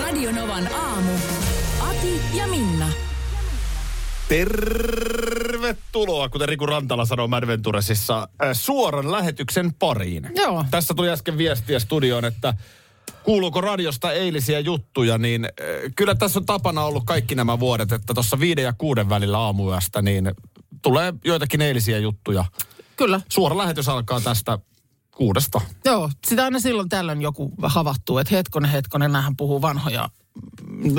RadioNovan aamu. Ati ja Minna. Tervetuloa, kuten Riku Rantala sanoi Madventuresissa, suoran lähetyksen pariin. Joo. Tässä tuli äsken viestiä studioon, että kuuluuko radiosta eilisiä juttuja, niin kyllä tässä on tapana ollut kaikki nämä vuodet, että tuossa 5 ja 6 välillä aamuyöstä, niin tulee joitakin eilisiä juttuja. Kyllä. Suora lähetys alkaa tästä 6. Joo, sitä aina silloin tällöin joku havahtuu, että hetkonen, näähän puhuu vanhoja.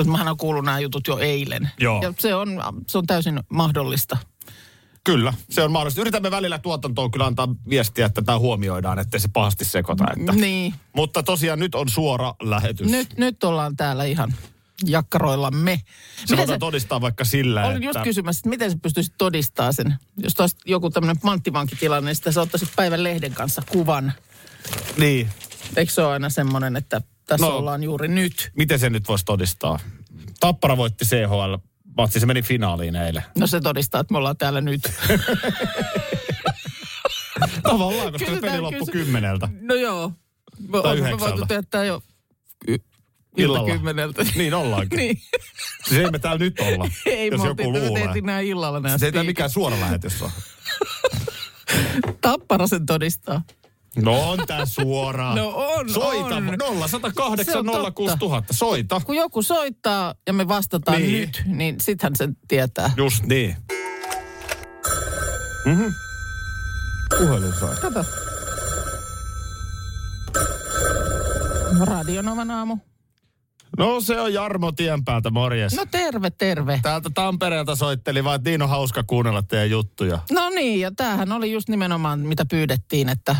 Mähän on kuullut nämä jutut jo eilen. Joo. Ja se on täysin mahdollista. Kyllä, se on mahdollista. Yritämme välillä tuotantoon kyllä antaa viestiä, että tämä huomioidaan, ettei se pahasti sekoita. Että. Niin. Mutta tosiaan nyt on suora lähetys. Nyt ollaan täällä ihan jakkaroillamme. Se voidaan todistaa vaikka sillä, olin just kysymässä, että miten sä pystyisit todistamaan sen? Jos taas joku tämmöinen panttivankitilanne, niin sitä sä ottaisit päivän lehden kanssa kuvan. Niin. Eikö se ole aina semmoinen, että tässä ollaan juuri nyt? Miten se nyt voisi todistaa? Tappara voitti CHL. Matsi, se meni finaaliin eilen. No se todistaa, että me ollaan täällä nyt. Tavallaan, koska se peli loppu 10:00. No joo. Tai 9:00. Me voitu tehdä tämä jo illalla 10:00. Niin ollaankin. Niin. Siis ei me täällä nyt olla, ei, jos joku luulee. Me tehtiin nämä illalla nämä. Se ei tämä mikään suora lähetys ole. Tappara sen todistaa. No on tää suoraan. No on. Soita. On. 0-108-06000. Soita. Kun joku soittaa ja me vastataan niin nyt, niin sittenhän sen tietää. Just niin. Mhm. Puhelin sai. Kato. RadioNovan aamu. No se on Jarmo Tienpäältä, morjes. No terve. Täältä Tampereelta soitteli vaan, että niin on hauska kuunnella teidän juttuja. No niin, ja tämähän oli just nimenomaan mitä pyydettiin, että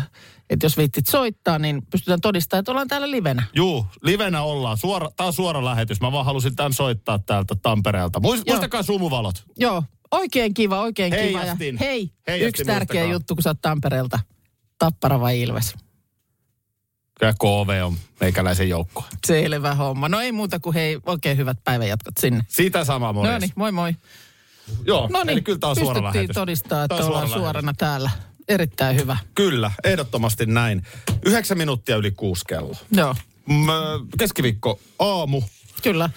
jos viittit soittaa, niin pystytään todistamaan, että ollaan täällä livenä. Juu, livenä ollaan. Tämä on suora lähetys. Mä vaan halusin tämän soittaa täältä Tampereelta. Muistakaa sumuvalot. Joo, oikein kiva, oikein kiva. Heijastin. Ja heijastin, yksi tärkeä juttu, kun sä oot Tampereelta. Tappara vai Ilves? Kyllä KV on meikäläisen joukko. Selvä homma. No ei muuta kuin hei, oikein hyvät päivänjatkot sinne. Siitä samaa, morjens. No niin, moi. Joo, noniin, eli kyllä tämä on suora lähetys. Pystyttiin todistaa, että ollaan suorana täällä. Erittäin hyvä. Kyllä, ehdottomasti näin. 9 minuuttia yli 6 kello. Joo. Keskiviikko, aamu. Kyllä.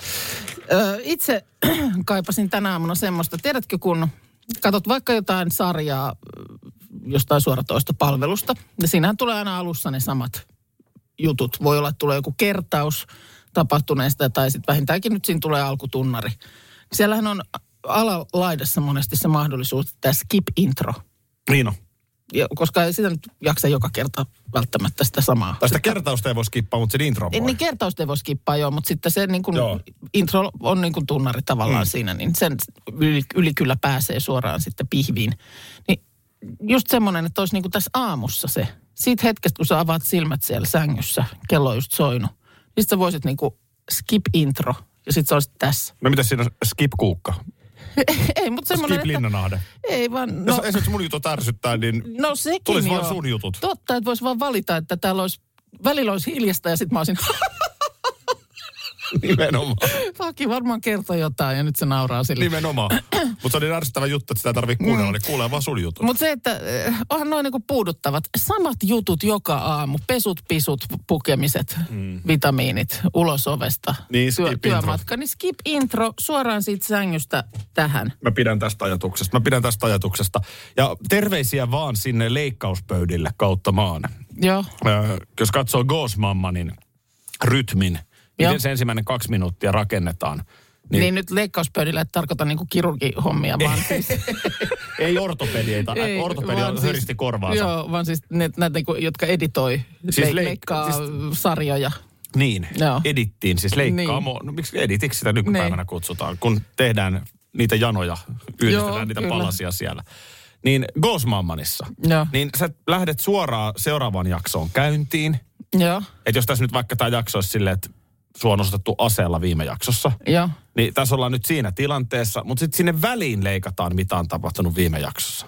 Itse kaipasin tänä aamuna semmoista. Tiedätkö, kun katsot vaikka jotain sarjaa jostain suoratoistopalvelusta, ja siinähän tulee aina alussa ne samat jutut. Voi olla, että tulee joku kertaus tapahtuneesta tai sitten vähintäänkin nyt siinä tulee alkutunnari. Siellähän on alalaidassa monesti se mahdollisuus, että tämä skip-intro. Niin on. Koska ei sitä nyt jaksa joka kerta välttämättä sitä samaa. Tästä kertausta ei voi skippaa, mutta sen intro voi. Niin kertausta ei voi skippaa, joo, mutta sitten se niin kuin intro on niin kuin tunnari tavallaan siinä, niin sen yli kyllä pääsee suoraan sitten pihviin. Niin just semmoinen, että olisi niin kuin tässä aamussa se. Siitä hetkestä, kun sä avaat silmät siellä sängyssä, kello on just soinut, niin sä voisit niinku skip intro ja sit sä olisit tässä. No mitä siinä on skip kuukka? Ei, mutta semmoinen, skip Linnanahde. Ei vaan. No, jos esimerkiksi mun jutut ärsyttää, niin no, tulisi vaan sun jutut. Totta, että vois vaan valita, että täällä olisi, välillä olisi hiljasta ja sit mä olisin nimenomaan. Paki varmaan kertoi jotain ja nyt se nauraa sille. Nimenomaan. Mutta se on niin ärsyttävä juttu, että sitä ei tarvitse kuunnella, niin kuulee vaan sun jutut. Mutta se, että onhan noin niinku puuduttavat. Samat jutut joka aamu. Pesut, pisut, pukemiset, vitamiinit, ulos ovesta. Niin, työmatka. Niin skip intro suoraan siitä sängystä tähän. Mä pidän tästä ajatuksesta. Ja terveisiä vaan sinne leikkauspöydille kautta maan. Joo. Jos katsoo Ghost Mammanin rytmin, miten se ensimmäinen 2 minuuttia rakennetaan. Niin nyt leikkauspöydillä et tarkoita niinku kirurgihommia, vaan siis. Ei ortopediaa. Ortopedia on höristi korvaansa. Joo, vaan siis näitä niinku, jotka editoi, siis leikkaa siis sarjoja. Niin, joo. Edittiin siis leikkaamo. Niin. No, miksi editiksi sitä nykypäivänä kutsutaan, kun tehdään niitä janoja, yhdistellään niitä palasia siellä. Niin Ghost Mammanissa, niin sä lähdet suoraan seuraavaan jaksoon käyntiin. Joo. Että jos tässä nyt vaikka tämä jakso olisi silleen, että sua on osoitettu aseella viime jaksossa. Joo. Niin tässä ollaan nyt siinä tilanteessa, mutta sitten sinne väliin leikataan, mitä on tapahtunut viime jaksossa.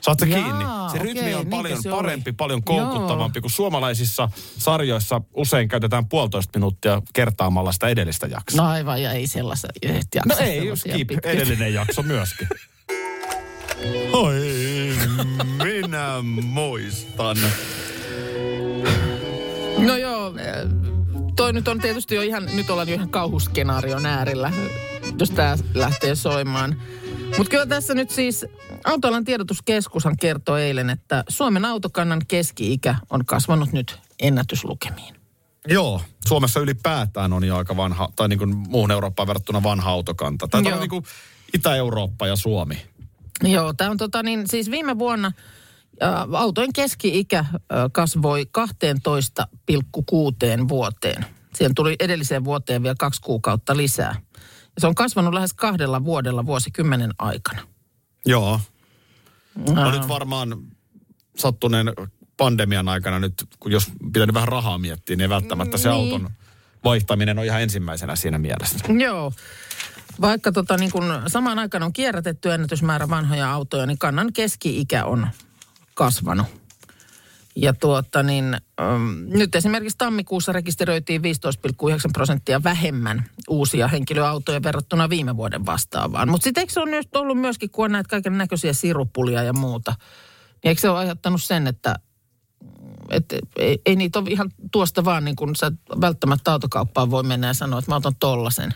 Saat sä kiinni? Se rytmi on paljon parempi, paljon koukuttavampi, kun suomalaisissa sarjoissa usein käytetään 1,5 minuuttia kertaamalla sitä edellistä jaksoa. No aivan, ja ei sellaista yhdet jaksoa. No ei, skip, edellinen jakso myöskin. Oi, minä muistan. No joo, toi nyt on tietysti jo ihan, nyt ollaan jo ihan kauhuskenaarion äärellä, jos tää lähtee soimaan. Mutta kyllä tässä nyt siis, Autoalan tiedotuskeskushan kertoi eilen, että Suomen autokannan keski-ikä on kasvanut nyt ennätyslukemiin. Joo, Suomessa ylipäätään on jo aika vanha, tai niin kuin muuhun Eurooppaan verrattuna vanha autokanta. Tämä on niin kuin Itä-Eurooppa ja Suomi. Joo, tämä on siis viime vuonna autojen keski-ikä kasvoi 12,6 vuoteen. Siihen tuli edelliseen vuoteen vielä 2 kuukautta lisää. Se on kasvanut lähes 2 vuodella vuosikymmenen aikana. Joo. No nyt varmaan sattuneen pandemian aikana nyt, kun jos pitää vähän rahaa miettiä, niin välttämättä se auton vaihtaminen on ihan ensimmäisenä siinä mielessä. Joo. Vaikka niin kun samaan aikaan on kierrätetty ennätysmäärä vanhoja autoja, niin kannan keski-ikä on kasvanut. Ja nyt esimerkiksi tammikuussa rekisteröitiin 15,9% vähemmän uusia henkilöautoja verrattuna viime vuoden vastaavaan. Mutta sitten eikö se ole ollut myöskin, kun on näitä kaiken näköisiä sirupulia ja muuta, niin eikö se ole aiheuttanut sen, että ei niitä ole ihan tuosta vaan, niin kun sä välttämättä autokauppaan voi mennä ja sanoa, että mä otan tollasen.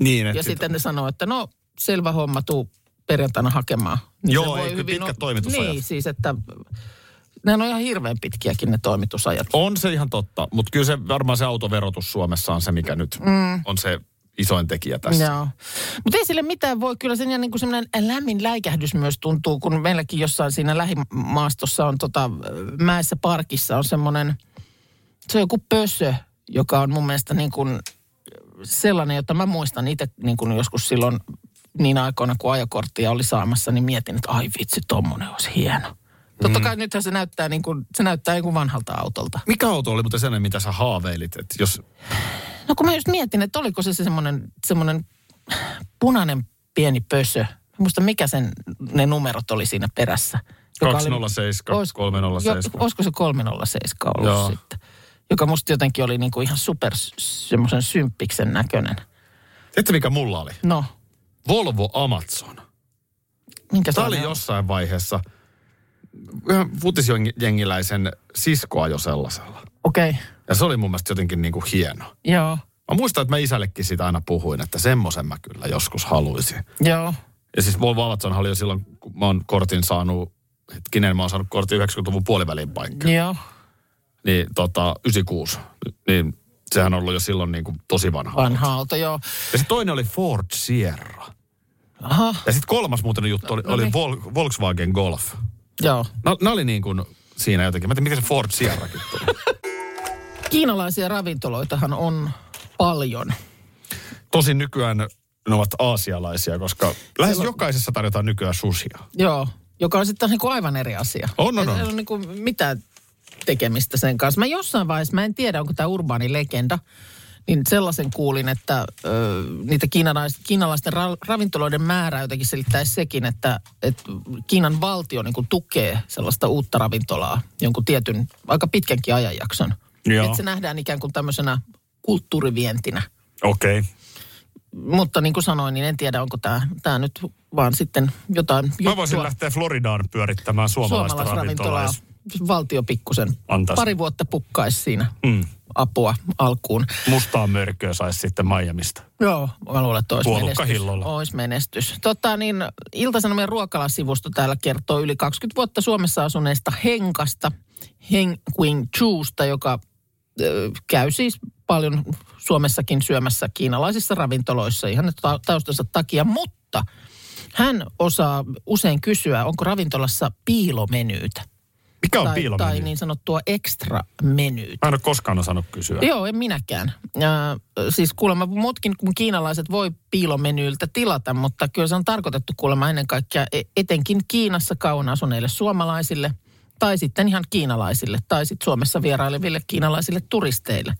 Niin, ja sitten ne sanoo, että no selvä homma, tuu perjantaina hakemaan. Niin joo, ei hyvin pitkät toimitusajat. Niin, siis että... Nehän on ihan hirveän pitkiäkin ne toimitusajat. On se ihan totta, mutta kyllä se varmaan se autoverotus Suomessa on se, mikä nyt on se isoin tekijä tässä. Joo, mutta ei sille mitään voi. Kyllä sen niin kuin semmoinen lämmin läikähdys myös tuntuu, kun meilläkin jossain siinä lähimaastossa on mäessä parkissa on semmoinen, se on joku pösö, joka on mun mielestä niin kuin sellainen, jota mä muistan itse niin kuin joskus silloin niin aikoina, kun ajokorttia oli saamassa, niin mietin, että ai vitsi, tommonen olisi hieno. Totta kai nythän se näyttää vanhalta autolta. Mikä auto oli mutta sellainen, mitä sä haaveilit? Että jos... No kun mä just mietin, että oliko se semmoinen punainen pieni pösö. Mä muistan, mikä ne numerot oli siinä perässä. 207, 307. Olisiko se 307 ollut sitten? Joka musta jotenkin oli niinku ihan super semmoisen symppiksen näköinen. Tiedätkö mikä mulla oli? No. Volvo Amazon. Minkä tämä oli jossain vaiheessa... Yhden futisjengiläisen sisko ajoi sellaisella. Okei. Okay. Ja se oli mun mielestä jotenkin niinku hieno. Joo. Mä muistan, että mä isällekin sitä aina puhuin, että semmoisen mä kyllä joskus haluaisin. Joo. Ja siis Volvo Amazonhan oli jo silloin, kun mä oon kortin saanut, mä oon saanut kortin 90-luvun puolivälin paikkaan. Joo. Niin 96, niin sehän on ollut jo silloin niinku tosi vanha. Vanha auto, joo. Ja se toinen oli Ford Sierra. Aha. Ja sitten kolmas muuten juttu oli Volkswagen Golf. Joo. No oli niin kuin siinä jotenkin. Mä tiedän, miten se Ford Sierrakin tuli. Kiinalaisia ravintoloitahan on paljon. Tosin nykyään ne ovat aasialaisia, koska lähes jokaisessa tarjotaan nykyään susia. Joo, joka on sitten niinku aivan eri asia. On. Ei ole niinku mitään tekemistä sen kanssa. Mä jossain vaiheessa, mä en tiedä onko tämä urbaani legenda, niin sellaisen kuulin, että niitä kiinalaisten ravintoloiden määrää jotenkin selittäisi sekin, että Kiinan valtio niin kuin tukee sellaista uutta ravintolaa jonkun tietyn, aika pitkänkin ajanjakson. Joo. Että se nähdään ikään kuin tämmöisenä kulttuurivientinä. Okei. Okay. Mutta niin kuin sanoin, niin en tiedä, onko tämä nyt vaan sitten jotain juttua. Mä voisin lähteä Floridaan pyörittämään suomalaista ravintolaa. Valtio pikkusen pari vuotta pukkaisi siinä. Mm. Apua alkuun. Mustaa mörköä saisi sitten Miamista. Joo, mä luulen, että olisi menestys. Ilta-Sanomien ruokalasivusto täällä kertoo yli 20 vuotta Suomessa asuneesta Henkasta, Heng Quing Chuusta, joka käy siis paljon Suomessakin syömässä kiinalaisissa ravintoloissa ihan taustansa takia, mutta hän osaa usein kysyä, onko ravintolassa piilomenyytä. Mikä on piilomeny? Tai niin sanottua extra menyytä. Mä en ole koskaan osannut kysyä. Joo, en minäkään. Siis kuulemma muutkin kuin kiinalaiset voi piilomenyiltä tilata, mutta kyllä se on tarkoitettu kuulemma ennen kaikkea etenkin Kiinassa kauan asuneille suomalaisille, tai sitten ihan kiinalaisille, tai sitten Suomessa vieraileville kiinalaisille turisteille.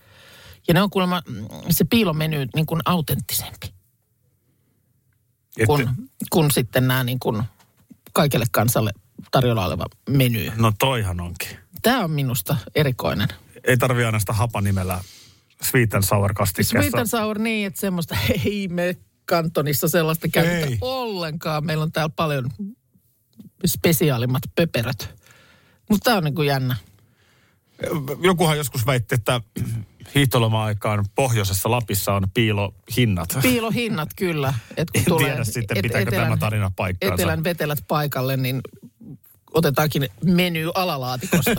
Ja ne on kuulemma, se piilomeny niin kuin autenttisempi kun sitten nämä niin kuin kaikelle kansalle tarjolla oleva meny. No toihan onkin. Tämä on minusta erikoinen. Ei tarvitse aina sitä hapanimellä sweet and sour -kastikkeessa. Sweet and sour niin, että semmoista ei me kantonissa sellaista käytetä ollenkaan. Meillä on täällä paljon spesiaalimmat pöperöt. Mutta tämä on niin kuin jännä. Jokuhan joskus väitti, että hiihtoloma-aikaan pohjoisessa Lapissa on piilohinnat. Piilohinnat, kyllä. Et kun en tiedä sitten, pitääkö tämä tarina paikkaansa. Etelän vetelät paikalle, niin otetaankin menu alalaatikosta.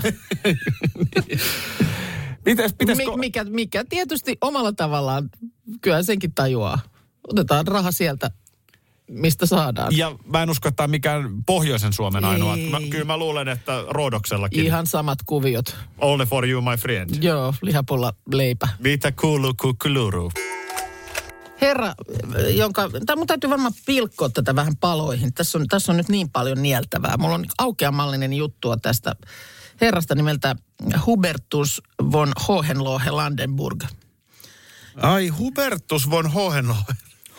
Mikä tietysti omalla tavallaan, kyllä senkin tajuaa. Otetaan raha sieltä, mistä saadaan. Ja mä en usko, että tämä on mikään pohjoisen Suomen ainoa. Kyllä mä luulen, että Roodoksellakin. Ihan samat kuviot. Only for you, my friend. Joo, lihapulla leipä. Mitä kuuluu kukuluru? Herra, jonka... Mun täytyy varmaan pilkkoa tätä vähän paloihin. Tässä on nyt niin paljon nieltävää. Mulla on aukeamallinen juttua tästä herrasta nimeltä Hubertus von Hohenlohe-Langenburg. Ai, Hubertus von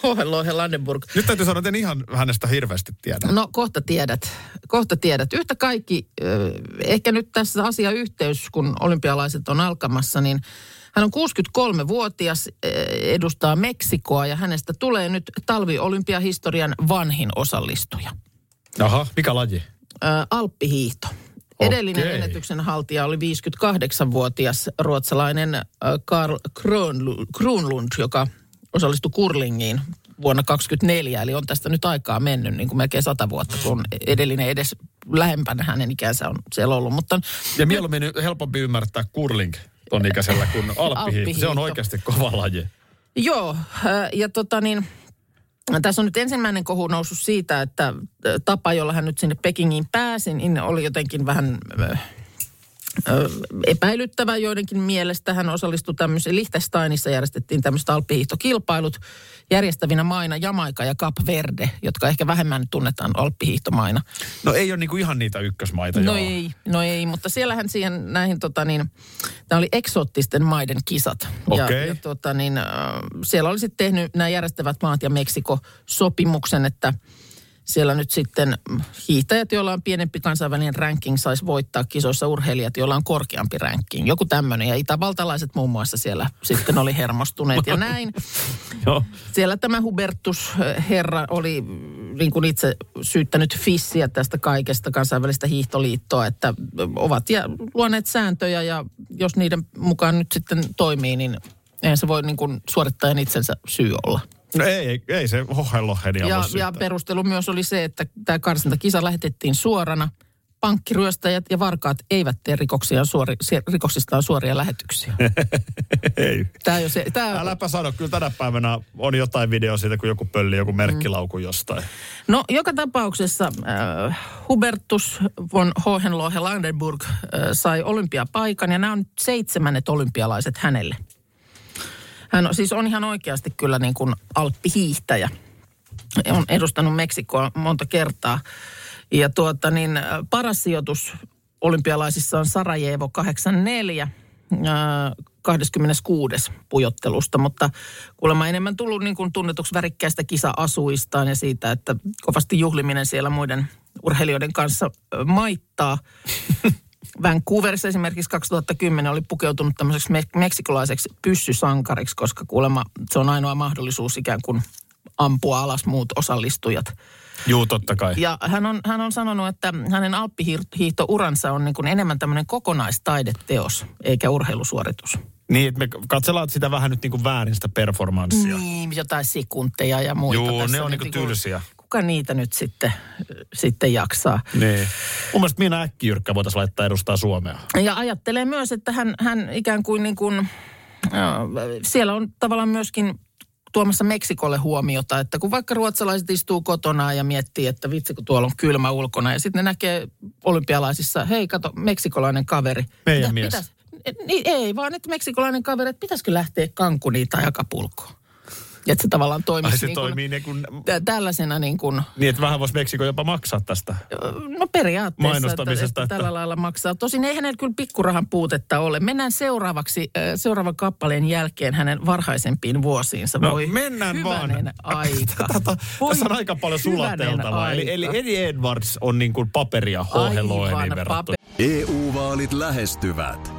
Hohenlohe-Langenburg. Nyt täytyy sanoa, että en ihan hänestä hirveästi tiedä. No, kohta tiedät. Yhtä kaikki, ehkä nyt tässä asiayhteys, kun olympialaiset on alkamassa, niin hän on 63-vuotias, edustaa Meksikoa ja hänestä tulee nyt talviolympiahistorian vanhin osallistuja. Aha, mikä laji? Alppihiihto. Edellinen ennätyksen haltija oli 58-vuotias ruotsalainen Karl Kronlund, joka osallistui kurlingiin vuonna 1924. Eli on tästä nyt aikaa mennyt niin kuin melkein 100 vuotta, kun edellinen edes lähempänä hänen ikänsä on siellä ollut. Mutta ja mieluummin helpompi ymmärtää kurling on ikäisellä kuin alppihiihto. Se on oikeasti kova laji. Joo, ja tässä on nyt ensimmäinen kohu noussut siitä, että tapa, jolla hän nyt sinne Pekingiin pääsi, niin oli jotenkin vähän epäilyttävä joidenkin mielestä. Hän osallistui tämmöiseen, Liechtensteinissa järjestettiin tämmöiset alppihiihtokilpailut järjestävinä maina Jamaika ja Kap Verde, jotka ehkä vähemmän tunnetaan alppihiihtomaina. No ei ole niinku ihan niitä ykkösmaita. No ei, mutta siellähän siihen näihin nämä oli eksoottisten maiden kisat. Okay. Ja siellä oli sitten tehnyt nämä järjestävät maat ja Meksiko sopimuksen, että siellä nyt sitten hiihtäjät, joilla on pienempi kansainvälinen ranking, saisi voittaa kisoissa urheilijat, joilla on korkeampi ranking. Joku tämmöinen. Ja itävaltalaiset muun muassa siellä sitten oli hermostuneet ja näin. Siellä tämä Hubertus herra oli niin kuin itse syyttänyt fissiä tästä kaikesta kansainvälistä hiihtoliittoa, että ovat ja luoneet sääntöjä ja jos niiden mukaan nyt sitten toimii, niin eihän se voi niin kuin suorittajan itsensä syy olla. No ei se hohenlohenia voi syyttää. Ja perustelu myös oli se, että tämä karsintakisa lähetettiin suorana. Pankkiryöstäjät ja varkaat eivät tee rikoksistaan suoria lähetyksiä. Ei. Äläpä sano, kyllä tänä päivänä on jotain video siitä, kun joku pölli, joku merkkilauku jostain. No, joka tapauksessa Hubertus von Hohenlohe-Langenburg sai olympiapaikan ja nämä on 7. olympialaiset hänelle. Hän siis on ihan oikeasti kyllä niin kuin alppihiihtäjä. On edustanut Meksikoa monta kertaa. Ja paras sijoitus olympialaisissa on Sarajevo 84, 26. pujottelusta. Mutta kuulemma enemmän tullut niin kuin tunnetuksi värikkäistä kisa-asuistaan ja siitä, että kovasti juhliminen siellä muiden urheilijoiden kanssa maittaa. Vancouverissa esimerkiksi 2010 oli pukeutunut tämmöiseksi meksikolaiseksi pyssysankariksi, koska kuulemma se on ainoa mahdollisuus ikään kuin ampua alas muut osallistujat. Juu, totta kai. Ja hän on sanonut, että hänen alppihiihtouransa on niin kuin enemmän tämmöinen kokonaistaideteos, eikä urheilusuoritus. Niin, että me katsellaan sitä vähän nyt niin kuin väärin sitä performanssia. Niin, jotain sekunteja ja muita. Joo, ne on niin kuin tylsiä. Kuka niitä nyt sitten jaksaa? Niin. Mun mielestä Miina Äkkijyrkkä voitaisiin laittaa edustaa Suomea. Ja ajattelee myös, että hän ikään kuin siellä on tavallaan myöskin tuomassa Meksikolle huomiota, että kun vaikka ruotsalaiset istuu kotona ja miettii, että vitsi kun tuolla on kylmä ulkona ja sitten ne näkee olympialaisissa, hei kato, meksikolainen kaveri. Meidän mies. Ei vaan, että meksikolainen kaveri, että pitäisikö lähteä Cancuniin tai Acapulcoon. Että se tavallaan toimii tällaisena niin kuin... Niin, että vähän voisi Meksiko jopa maksaa tästä. No periaatteessa. Mainostamisesta. Että tällä lailla maksaa. Tosin ei hänellä kyllä pikkurahan puutetta ole. Mennään seuraavan kappaleen jälkeen hänen varhaisempiin vuosiinsa. No, voi mennään vaan. Aika. Tässä on aika paljon sulateltavaa. Eli Eddie Edwards on niin kuin paperia Hohenloheniin verrattuna. EU-vaalit lähestyvät.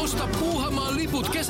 Osta Puuhamaan liput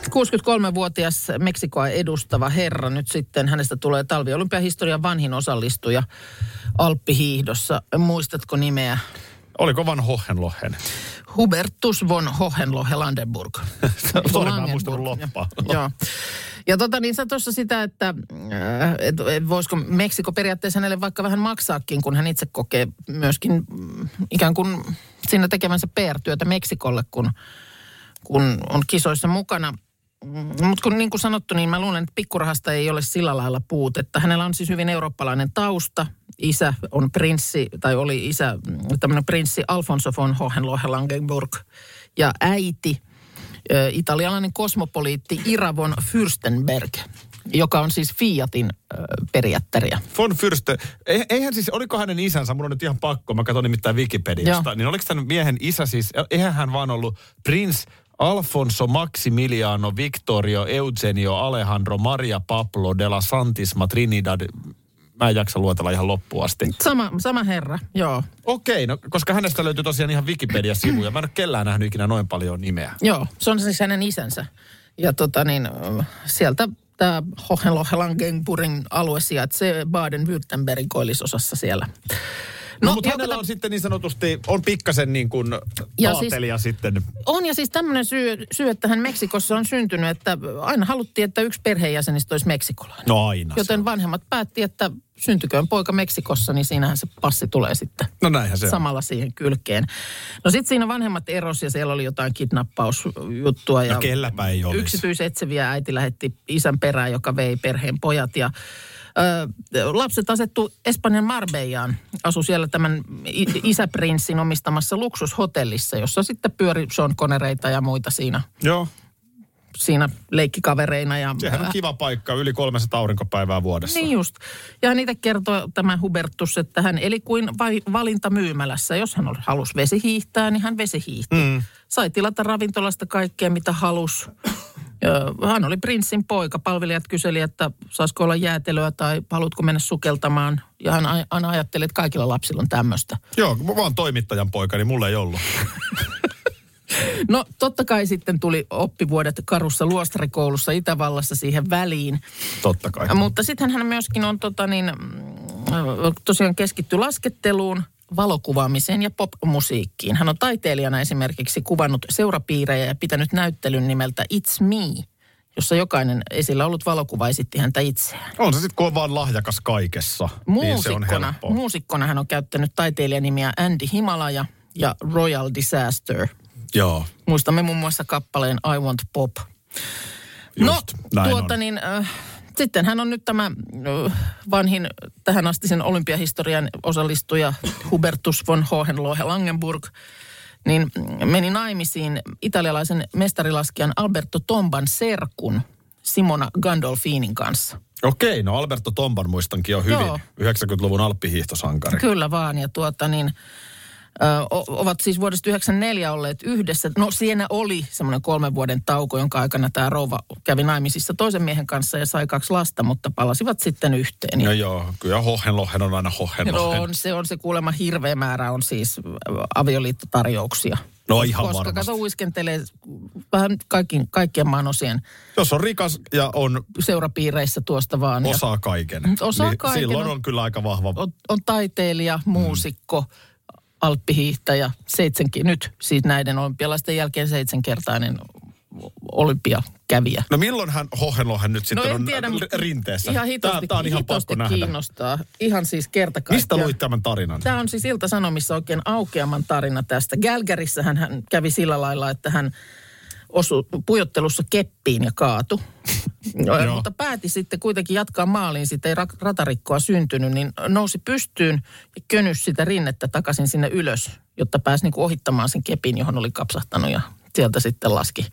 63-vuotias Meksikoa edustava herra. Nyt sitten hänestä tulee talviolympiahistorian vanhin osallistuja alppihiihdossa. Muistatko nimeä? Oliko Van Hohenlohen? Hubertus von Hohenlohe-Langenburg. Sori, mä muistan loppaa. Joo. Ja sä tuossa sitä, että voisiko Meksiko periaatteessa hänelle vaikka vähän maksaakin, kun hän itse kokee myöskin ikään kuin siinä tekemänsä PR-työtä Meksikolle, kun on kisoissa mukana. Mutta kun niin kuin sanottu, niin mä luulen, että pikkurahasta ei ole sillä lailla puutetta. Hänellä on siis hyvin eurooppalainen tausta. Isä on prinssi, tai oli isä tämmöinen prinssi Alfonso von Hohenlohe-Langenburg ja äiti italialainen kosmopoliitti Ira von Fürstenberg, joka on siis Fiatin perijättäriä. Von Fürstenberg. Eihän siis, oliko hänen isänsä, mun on nyt ihan pakko, mä katson nimittäin Wikipediasta, niin oliko tämän miehen isä siis, eihän hän vaan ollut prins Alfonso Maximiliano Victorio Eugenio Alejandro Maria Pablo de la Santisma Trinidad. Mä en jaksa luotella ihan loppuun asti. Sama herra, joo. Okei, no koska hänestä löytyy tosiaan ihan Wikipedia-sivuja. Mä en ole kellään nähnyt ikinä noin paljon nimeä. Joo, se on siis hänen isänsä. Ja sieltä tämä Hohenlohe-Langenburgin alue sijaitsee Baden-Württembergin koillisosassa siellä. No, mutta hänellä on sitten niin sanotusti, on pikkasen niin kuin aatelija siis, sitten. On ja siis tämmöinen syy, että hän Meksikossa on syntynyt, että aina haluttiin, että yksi perheenjäsenistä olisi meksikolainen. No aina. Joten vanhemmat päätti, että syntyköön poika Meksikossa, niin siinähän se passi tulee sitten. No näinhän se on. Samalla siihen kylkeen. No sitten siinä vanhemmat erosi ja siellä oli jotain kidnappausjuttua. Ja no kelläpä ei olisi. Yksityisetseviä äiti lähetti isän perään, joka vei perheen pojat ja... lapset asettu Espanjan Marbellaan, asui siellä tämän isäprinssin omistamassa luksushotellissa, jossa sitten pyöri Sean Connereita ja muita siinä. Joo. Siinä leikkikavereina. Ja, sehän on kiva paikka, yli 300 aurinkopäivää vuodessa. Niin just. Ja hän itse kertoi tämä Hubertus, että hän eli kuin valintamyymälässä. Jos hän halusi vesihiihtää, niin hän vesihiihti. Mm. Sai tilata ravintolasta kaikkea, mitä halusi. Hän oli prinssin poika. Palvelijat kyseli, että saisiko olla jäätelöä tai haluatko mennä sukeltamaan. Ja hän aina ajatteli, että kaikilla lapsilla on tämmöistä. Joo, kun mä vaan toimittajan poika, niin mulla ei ollut. No totta kai sitten tuli oppivuodet karussa luostarikoulussa Itävallassa siihen väliin. Totta kai. Mutta sitten hän myöskin on tosiaan keskittyi lasketteluun, valokuvaamiseen ja popmusiikkiin. Hän on taiteilijana esimerkiksi kuvannut seurapiirejä ja pitänyt näyttelyn nimeltä It's Me, jossa jokainen esillä ollut valokuva esitti häntä itseään. On se sitten, kun on vaan lahjakas kaikessa, niin se on helppoa. Muusikkona hän on käyttänyt taiteilijanimiä Andy Himalaja ja Royal Disaster. Joo. Muistamme muun muassa kappaleen I Want Pop. Just, no, sitten hän on nyt tämä vanhin tähän asti sen olympiahistorian osallistuja Hubertus von Hohenlohe-Langenburg, niin meni naimisiin italialaisen mestarilaskijan Alberto Tomban serkun Simona Gandolfinin kanssa. Okei, no Alberto Tomban muistankin jo hyvin, 90-luvun alppihiihtosankari. Kyllä vaan, ja ovat siis vuodesta 1994 olleet yhdessä. No siinä oli semmoinen 3 vuoden tauko, jonka aikana tämä rouva kävi naimisissa toisen miehen kanssa ja sai 2 lasta, mutta palasivat sitten yhteen. No joo, kyllä Hohenlohen on aina Hohenlohen. No on se kuulemma hirveä määrä on siis avioliittotarjouksia. No ihan varmasti. Koska kato uiskentelee vähän kaikkien maan osien. Jos on rikas ja on... Seurapiireissä tuosta vaan. Osaa kaiken. Osaa kaiken. Silloin on kyllä aika vahva. On taiteilija, muusikko, alppihiihtäjä, nyt siis näiden olympialaisten jälkeen 7-kertainen olympiakävijä. No milloinhan Hohenlohen nyt sitten on rinteessä? Ihan hitosti, tämä on ihan pakko kiinnostaa. Nähdä. Ihan siis kerta kaikkiaan. Mistä luit tämän tarinan? Tämä on siis Ilta-Sanomissa oikein aukeaman tarina tästä. Gälgärissähän hän kävi sillä lailla, että hän osui pujottelussa keppiin ja kaatui. Mutta päätti sitten kuitenkin jatkaa maaliin, siitä ei ratarikkoa syntynyt, niin nousi pystyyn ja könys sitä rinnettä takaisin sinne ylös, jotta pääsi niinku ohittamaan sen kepin, johon oli kapsahtanut ja sieltä sitten laski.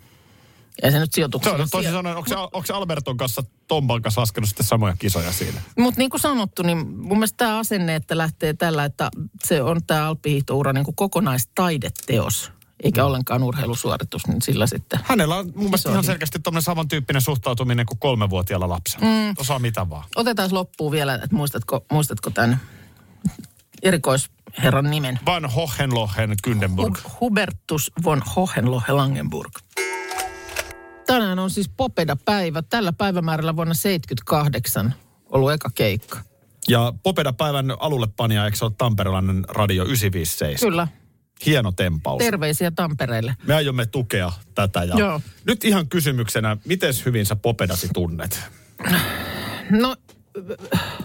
Ei se nyt sijoituksena. Toisin sanoen, onko se Alberton kanssa, Tomban kanssa laskenut sitten samoja kisoja siinä? Mutta niin kuin sanottu, niin mun mielestä tämä asenne, että lähtee tällä, että se on tämä alppihiihtoura niin kuin kokonaistaideteos, eikä ollenkaan urheilusuoritus, niin sillä sitten... Hänellä on mun mielestä ihan selkeästi tuommoinen samantyyppinen suhtautuminen kuin 3-vuotiaalla lapsella. Osaa mitä vaan. Otetaan loppuun vielä, että muistatko tämän erikoisherran nimen? Van Hohenlohe-Langenburg. Hubertus von Hohenlohe-Langenburg. Tänään on siis Popeda-päivä. Tällä päivämäärällä vuonna 1978 ollut eka keikka. Ja Popeda-päivän alullepanija, eikö se ole tamperelainen radio 957? Kyllä. Hieno tempaus. Terveisiä Tampereelle. Me aiomme tukea tätä. Ja joo. Nyt ihan kysymyksenä, miten hyvin sä Popedasi tunnet? No...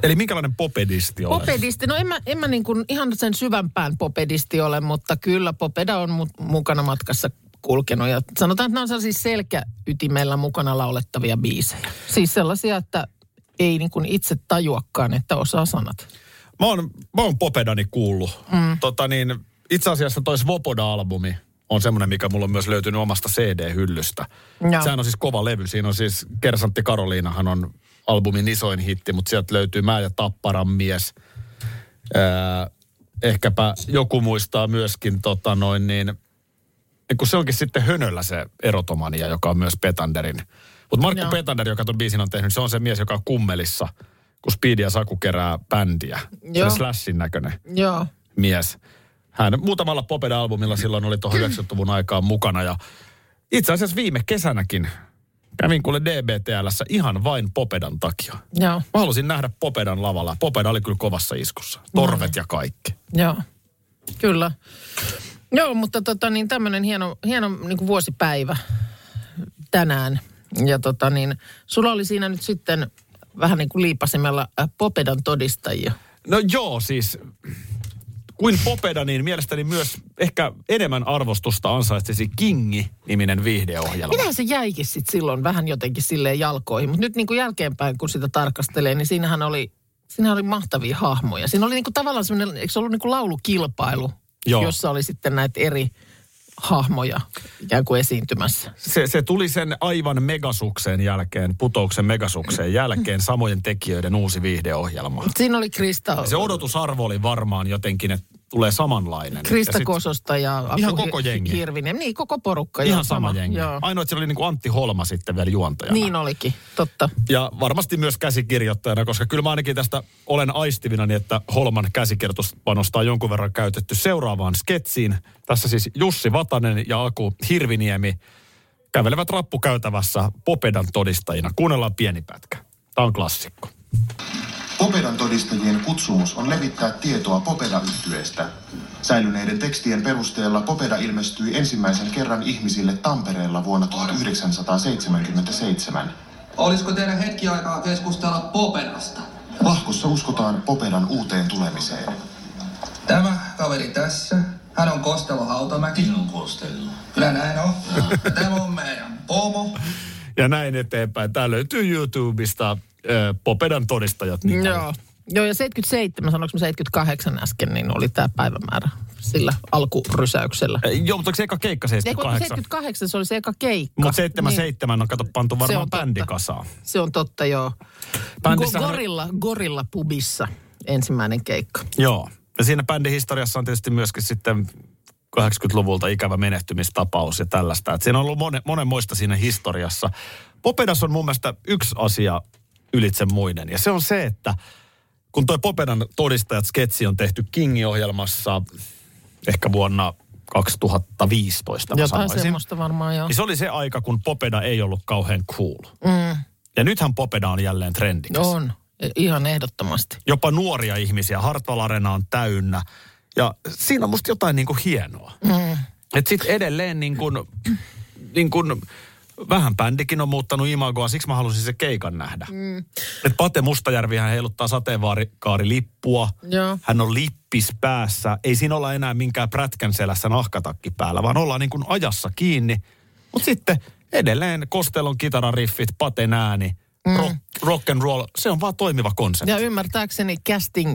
Eli minkälainen popedisti olet? Popedisti, no en mä niin kuin ihan sen syvämpään popedisti ole, mutta kyllä Popeda on mukana matkassa kulkenut. Ja sanotaan, että nämä on sellaisia selkäytimellä mukana laulettavia biisejä. Siis sellaisia, että ei niin kuin itse tajuakaan, että osaa sanat. Mä oon Popedani kuullut. Itse asiassa toi Svoboda-albumi on semmoinen, mikä mulla on myös löytynyt omasta CD-hyllystä. No. Sehän on siis kova levy. Siinä on siis Kersantti Karoliinahan on albumin isoin hitti, mutta sieltä löytyy Mä ja Tapparan mies. Ehkäpä joku muistaa myöskin kun se onkin sitten Hönöllä se erotomania, joka on myös Petanderin. Mutta Markku Petander, joka ton biisin on tehnyt, se on se mies, joka on Kummelissa, kun Speed ja Saku kerää bändiä. Se Slashin näköinen mies. Hän muutamalla Popeda-albumilla silloin oli tuohon 90-luvun aikaan mukana. Ja itse asiassa viime kesänäkin kävin kuule DBTL:ssä ihan vain Popedan takia. Joo. Mä halusin nähdä Popedan lavalla. Popeda oli kyllä kovassa iskussa. Torvet ja kaikki. Joo, kyllä. Joo, mutta tämmöinen hieno niin kuin vuosipäivä tänään. Ja sulla oli siinä nyt sitten vähän niin kuin liipasimella Popedan todistajia. No joo, siis... Kuin Popeda, niin mielestäni myös ehkä enemmän arvostusta ansaitsisi Kingi-niminen viihdeohjelma. Mitä se jäikin sitten silloin vähän jotenkin silleen jalkoihin, mutta nyt niin kuin jälkeenpäin kun sitä tarkastelee, niin siinähän oli mahtavia hahmoja. Siinä oli niin kuin tavallaan semmoinen, eikö se ollut niin kuin laulukilpailu, jossa oli sitten näitä eri hahmoja ikään kuin esiintymässä. Se tuli sen aivan megasukseen jälkeen, putouksen megasukseen jälkeen, samojen tekijöiden uusi viihdeohjelma. Siinä oli Krista... Se odotusarvo oli varmaan jotenkin, että tulee samanlainen. Krista ja Kososta ja... Ihan koko jengi. Hirvinen. Niin, koko porukka. Ihan sama jengi. Joo. Ainoa, että siellä oli niin kuin Antti Holma sitten vielä juontajana. Niin olikin, totta. Ja varmasti myös käsikirjoittajana, koska kyllä mä ainakin tästä olen aistivinani, että Holman käsikirjoituspanosta on jonkun verran käytetty seuraavaan sketsiin. Tässä siis Jussi Vatanen ja Aku Hirviniemi kävelevät rappukäytävässä Popedan todistajina. Kuunnellaan pieni pätkä. Tämä on klassikko. Popedan todistajien kutsumus on levittää tietoa Popeda-yhtyeestä. Säilyneiden tekstien perusteella Popeda ilmestyi ensimmäisen kerran ihmisille Tampereella vuonna 1977. Olisiko teidän hetki aikaa keskustella Popedasta? Lahkossa uskotaan Popedan uuteen tulemiseen. Tämä kaveri tässä, hän on Kostelo Hautamäki. Minun Kostelo. Kyllä näin on. Tämä on meidän pomo. Ja näin eteenpäin. Tää löytyy YouTubesta. Popedan todistajat. Niin Joo, ja 77, sanoinko 78 äsken, niin oli tämä päivämäärä sillä alkurysäyksellä. Joo, mutta onko se eka keikka 78? 78 se oli se eka keikka. Mutta 77 niin, on kato pantu varmaan bändikasaa. Se on totta, joo. Gorilla pubissa ensimmäinen keikka. Joo, Ja siinä bändin historiassa on tietysti myöskin sitten 80-luvulta ikävä menehtymistapaus ja tällaista. Et siinä on ollut monenmoista siinä historiassa. Popedassa on mun mielestä yksi asia ylitse muiden. Ja se on se, että kun toi Popedan todistajat-sketsi on tehty Kingi-ohjelmassa ehkä vuonna 2015. Jotain semmoista varmaan, joo. Niin se oli se aika, kun Popeda ei ollut kauhean cool. Mm. Ja nythän Popeda on jälleen trendikäs. On, ihan ehdottomasti. Jopa nuoria ihmisiä. Hartwall Areena on täynnä. Ja siinä on musta jotain niinku hienoa. Mm. Että sit edelleen niinku vähän bändikin on muuttanut imagoa, siksi mä halusin se keikan nähdä. Mm. Että Pate Mustajärvi, hän heiluttaa sateenkaarilippua. Joo. Hän on lippis päässä. Ei siinä olla enää minkään prätkän selässä nahkatakki päällä, vaan ollaan niinku ajassa kiinni. Mut sitten edelleen Kostelon kitarariffit, Paten ääni, rock and roll, se on vaan toimiva konsepti. Ja ymmärtääkseni casting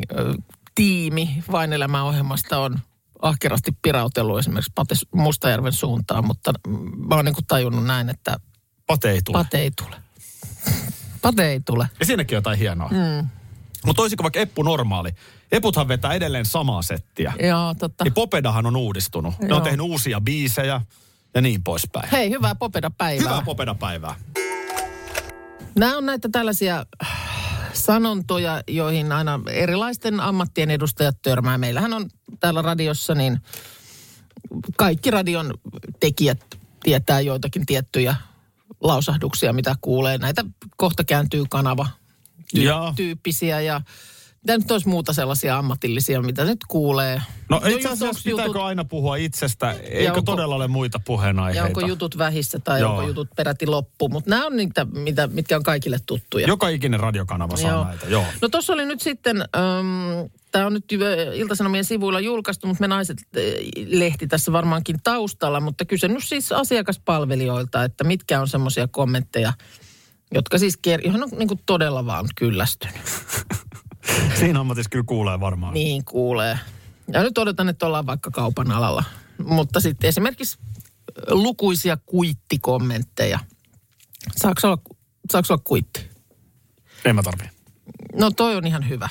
tiimi Vain elämää -ohjelmasta on ahkerasti pirautellut esimerkiksi Pate Mustajärven suuntaan, mutta mä oon niin kuin tajunnut näin, että Pate ei tule. Ja siinäkin on jotain hienoa. Mm. Mutta olisiko vaikka Eppu Normaali? Eputhan vetää edelleen samaa settiä. Joo, totta. Ja Popedahan on uudistunut. Joo. Ne on tehnyt uusia biisejä ja niin poispäin. Hei, hyvää Popeda-päivää. Hyvää Popeda-päivää. Nämä on näitä tällaisia sanontoja, joihin aina erilaisten ammattien edustajat törmää. Meillähän on täällä radiossa, niin kaikki radion tekijät tietää joitakin tiettyjä lausahduksia, mitä kuulee. Näitä kohta kääntyy kanava tyyppisiä ja mitä nyt olisi muuta sellaisia ammatillisia, mitä nyt kuulee. No itse asiassa pitääkö aina puhua itsestä? Eikö todella ole muita puheenaiheita? Ja onko jutut vähissä tai onko jutut peräti loppu? Mutta nämä on niitä, mitkä on kaikille tuttuja. Joka ikinen radiokanava saa näitä, joo. No tuossa oli nyt sitten, tämä on nyt Ilta-Sanomien sivuilla julkaistu, mutta Me Naiset-lehti tässä varmaankin taustalla, mutta kysynyt siis asiakaspalvelijoilta, että mitkä on semmoisia kommentteja, jotka siis johon on niin kuin todella vaan kyllästynyt. Siinä ammatissa kyllä kuulee varmaan. Niin kuulee. Ja nyt odotan, että ollaan vaikka kaupan alalla. Mutta sitten esimerkiksi lukuisia kuittikommentteja. Saako olla kuitti? En mä tarvii. No toi on ihan hyvä.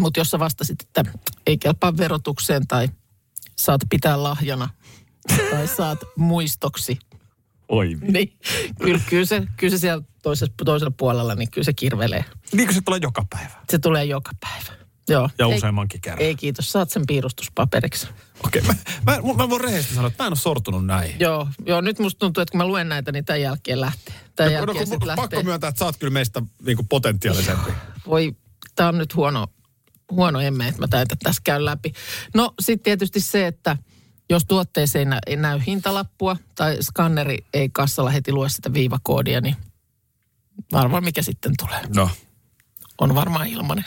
Mutta jos sä vastasit, että ei kelpaa verotukseen tai saat pitää lahjana tai saat muistoksi. Oi. Niin, kyllä se siellä toisella puolella, niin kyllä se kirvelee. Niin kuin se tulee joka päivä? Se tulee joka päivä, joo. Ja useammankin kerran. Ei kiitos, saat sen piirustuspaperiksi. Okei, mä voin rehellisesti sanoa, että mä en ole sortunut näihin. Joo, nyt musta tuntuu, että kun mä luen näitä, niin tämän jälkeen lähtee. Pakko myöntää, että sä oot kyllä meistä niin kuin potentiaalisempi. Voi, tää on nyt huono emme, että mä täytän tässä käyn läpi. No, sit tietysti se, että jos tuotteessa ei näy hintalappua tai skanneri ei kassalla heti lue sitä viivakoodia, niin arvaa mikä sitten tulee. No. On varmaan ilmanen.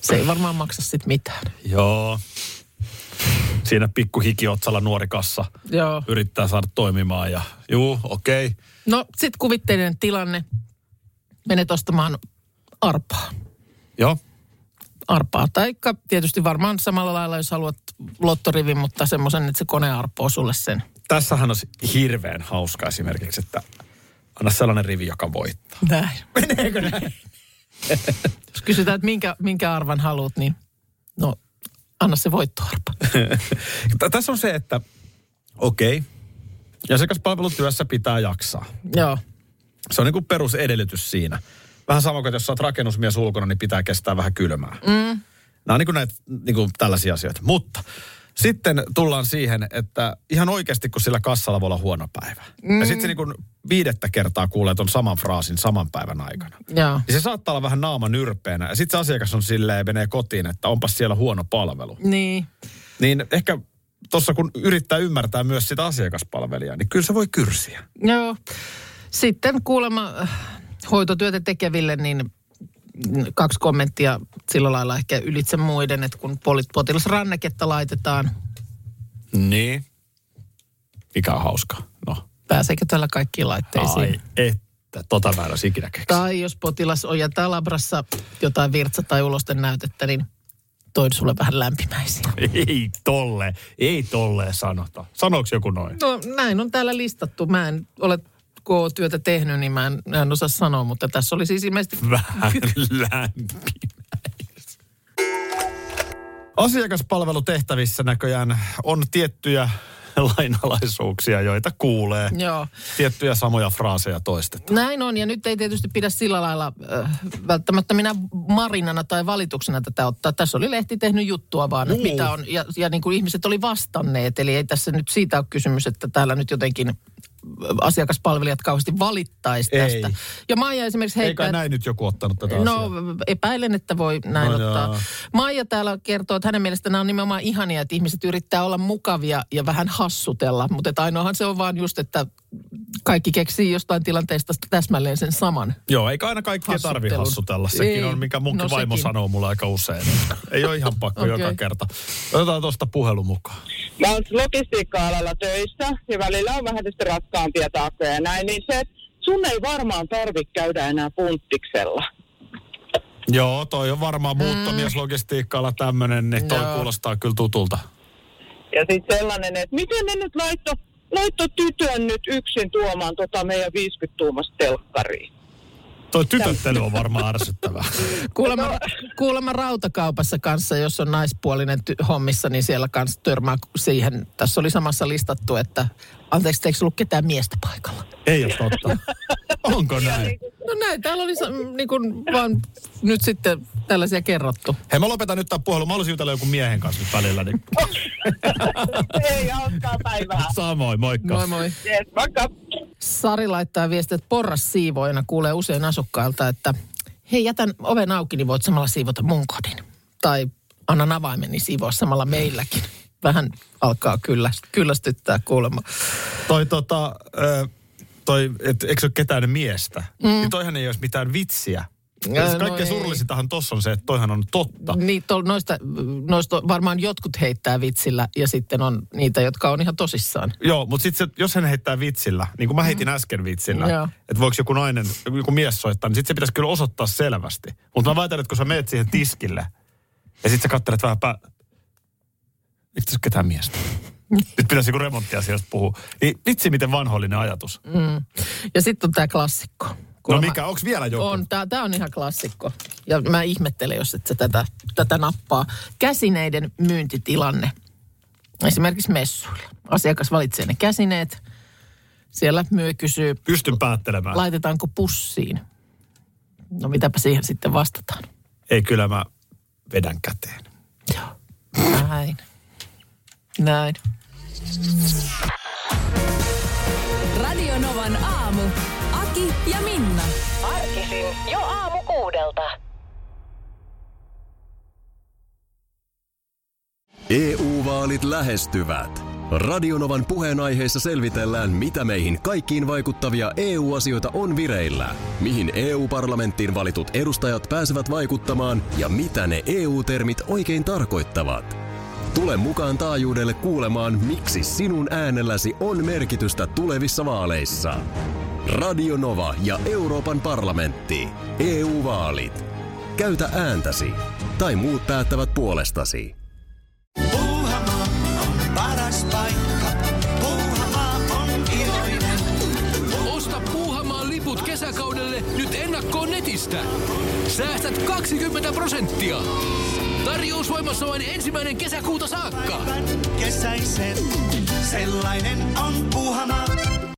Se ei varmaan maksa sitten mitään. Joo. Siinä pikku hikiotsalla nuori kassa yrittää saada toimimaan ja okei. No sit kuvitteinen tilanne. Menet ostamaan arpaa. Joo. Arpaa. Taikka tietysti varmaan samalla lailla, jos haluat lottorivin, mutta semmoisen, että se kone arpoo sulle sen. Tässähän olisi hirveän hauska esimerkiksi, että anna sellainen rivi, joka voittaa. Näin. Meneekö näin? Jos kysytään, että minkä arvan haluat, niin no anna se voittoarpa. Tässä on se, että okei, asiakaspalvelutyössä pitää jaksaa. Joo. Se on niin kuin perusedellytys siinä. Vähän sama kuin, jos sä oot rakennusmies ulkona, niin pitää kestää vähän kylmää. Mm. Nämä on niin kuin näitä niin kuin tällaisia asioita. Mutta sitten tullaan siihen, että ihan oikeasti, kun sillä kassalla voi olla huono päivä. Ja sitten se niin kuin 5. kertaa kuulee ton saman fraasin saman päivän aikana. Ja se saattaa olla vähän naaman yrpeänä. Ja sitten se asiakas on silleen, menee kotiin, että onpas siellä huono palvelu. Niin ehkä tuossa kun yrittää ymmärtää myös sitä asiakaspalvelijaa, niin kyllä se voi kyrsiä. Joo. Sitten kuulemma hoitotyötä tekeville, niin 2 kommenttia sillä lailla ehkä ylitse muiden, että kun potilasranneketta laitetaan. Niin. Mikä on hauskaa. No. Pääseekö tällä kaikkiin laitteisiin? Ai että, tota mä en olisi ikinä keksiä. Tai jos potilas on jättää labrassa jotain virtsa- tai ulosten näytettä, niin toin sulle vähän lämpimäisiä. Ei tolle sanota. Sanoiko joku noin? No näin on täällä listattu. Mä en ole työtä tehnyt, niin mä en osaa sanoa, mutta tässä oli siis ilmeisesti vähän lämpimäis. Asiakaspalvelutehtävissä näköjään on tiettyjä lainalaisuuksia, joita kuulee. Joo. Tiettyjä samoja fraaseja toistetaan. Näin on, ja nyt ei tietysti pidä sillä lailla välttämättä minä marinana tai valituksena tätä ottaa. Tässä oli lehti tehnyt juttua vaan, että mitä on, ja niin kuin ihmiset oli vastanneet. Eli ei tässä nyt siitä ole kysymys, että täällä nyt jotenkin asiakaspalvelijat kauheasti valittaisi tästä. Ja Maija esimerkiksi heittää... Eikä näin nyt joku ottanut tätä asiaa. No epäilen, että voi näin ottaa. Jaa. Maija täällä kertoo, että hänen mielestään nämä on nimenomaan ihania, että ihmiset yrittää olla mukavia ja vähän hassutella. Mutta ainoahan se on vaan just, että kaikki keksii jostain tilanteesta täsmälleen sen saman. Joo, eikä aina kaikkia tarvitse hassutella. Sekin ei. On, minkä munkin vaimo sekin sanoo mulle aika usein. Ei ole ihan pakko okay. Joka kerta. Otetaan tuosta puhelu mukaan. Mä oon logistiikka-alalla töissä ja välillä on vähän tästä raskaampia taakkoja ja näin, niin se, sun ei varmaan tarvitse käydä enää punttiksella. Joo, toi on varmaan muuttamieslogistiikka-ala tämmönen, niin toi kuulostaa kyllä tutulta. Ja sit sellainen, että miten ne nyt laitto tytön nyt yksin tuomaan meidän 50-tuumasta telkkariin. Toi tytöttely on varmaan ärsyttävää. Kuulemma rautakaupassa kanssa, jos on naispuolinen hommissa, niin siellä kanssa törmää siihen. Tässä oli samassa listattu, että anteeksi, eikö ollut ketään miestä paikalla? Ei ole totta. Onko näin? No näin, täällä oli niin kuin vaan nyt sitten tällaisia kerrottu. Hei, mä lopetan nyt tämän puhelun. Mä olisin jutella joku miehen kanssa nyt välillä. Niin... Ei, hauskaa päivää. Samoin, moikka. Moi moi. Yes, moikka. Sari laittaa viestiä, että porras siivoina kuulee usein asukkailta, että hei, jätän oven auki, niin voit samalla siivota mun kodin. Tai annan avaimeni siivoa samalla meilläkin. Vähän alkaa kyllästyttää kuulemma. Eikö se ole ketään miestä? Niin toihan ei olisi mitään vitsiä. Kaikkein surullisintahan tossa on se, että toihan on totta. Niin, noista varmaan jotkut heittää vitsillä ja sitten on niitä, jotka on ihan tosissaan. Joo, mutta sitten jos hän heittää vitsillä, niin kuin mä heitin äsken vitsillä, että voiko joku mies soittaa, niin sitten se pitäisi kyllä osoittaa selvästi. Mutta mä väitän, että kun sä meet siihen tiskille ja sitten sä katselet vähän ei pitäisi ketään miestä. Nyt pitäisi joku remonttiasiasta puhua. Niin vitsi, miten vanhollinen ajatus. Ja sitten on tämä klassikko. No mikä, onko vielä joku? On, tämä on ihan klassikko. Ja mä ihmettelen, jos et sä tätä nappaa. Käsineiden myyntitilanne. Esimerkiksi messuilla. Asiakas valitsee ne käsineet. Siellä myy kysyy... Pystyn päättelemään. Laitetaanko pussiin? No mitäpä siihen sitten vastataan? Ei, kyllä mä vedän käteen. Joo, näin. RadioNovan aamu. Aki ja Minna. Arkisin jo aamu 6:00. EU-vaalit lähestyvät. RadioNovan puheenaiheessa selvitellään, mitä meihin kaikkiin vaikuttavia EU-asioita on vireillä, mihin EU-parlamenttiin valitut edustajat pääsevät vaikuttamaan ja mitä ne EU-termit oikein tarkoittavat. Tule mukaan taajuudelle kuulemaan, miksi sinun äänelläsi on merkitystä tulevissa vaaleissa. Radio Nova ja Euroopan parlamentti. EU-vaalit. Käytä ääntäsi. Tai muut päättävät puolestasi. Puuhamaa on paras paikka. Puuhamaa on iloinen. Osta Puuhamaan liput kesäkaudelle nyt ennakkoon netistä. Säästät 20%. Tarjous voimassa vain 1. kesäkuuta saakka. Päivän kesäisen, sellainen on Puuhamaa.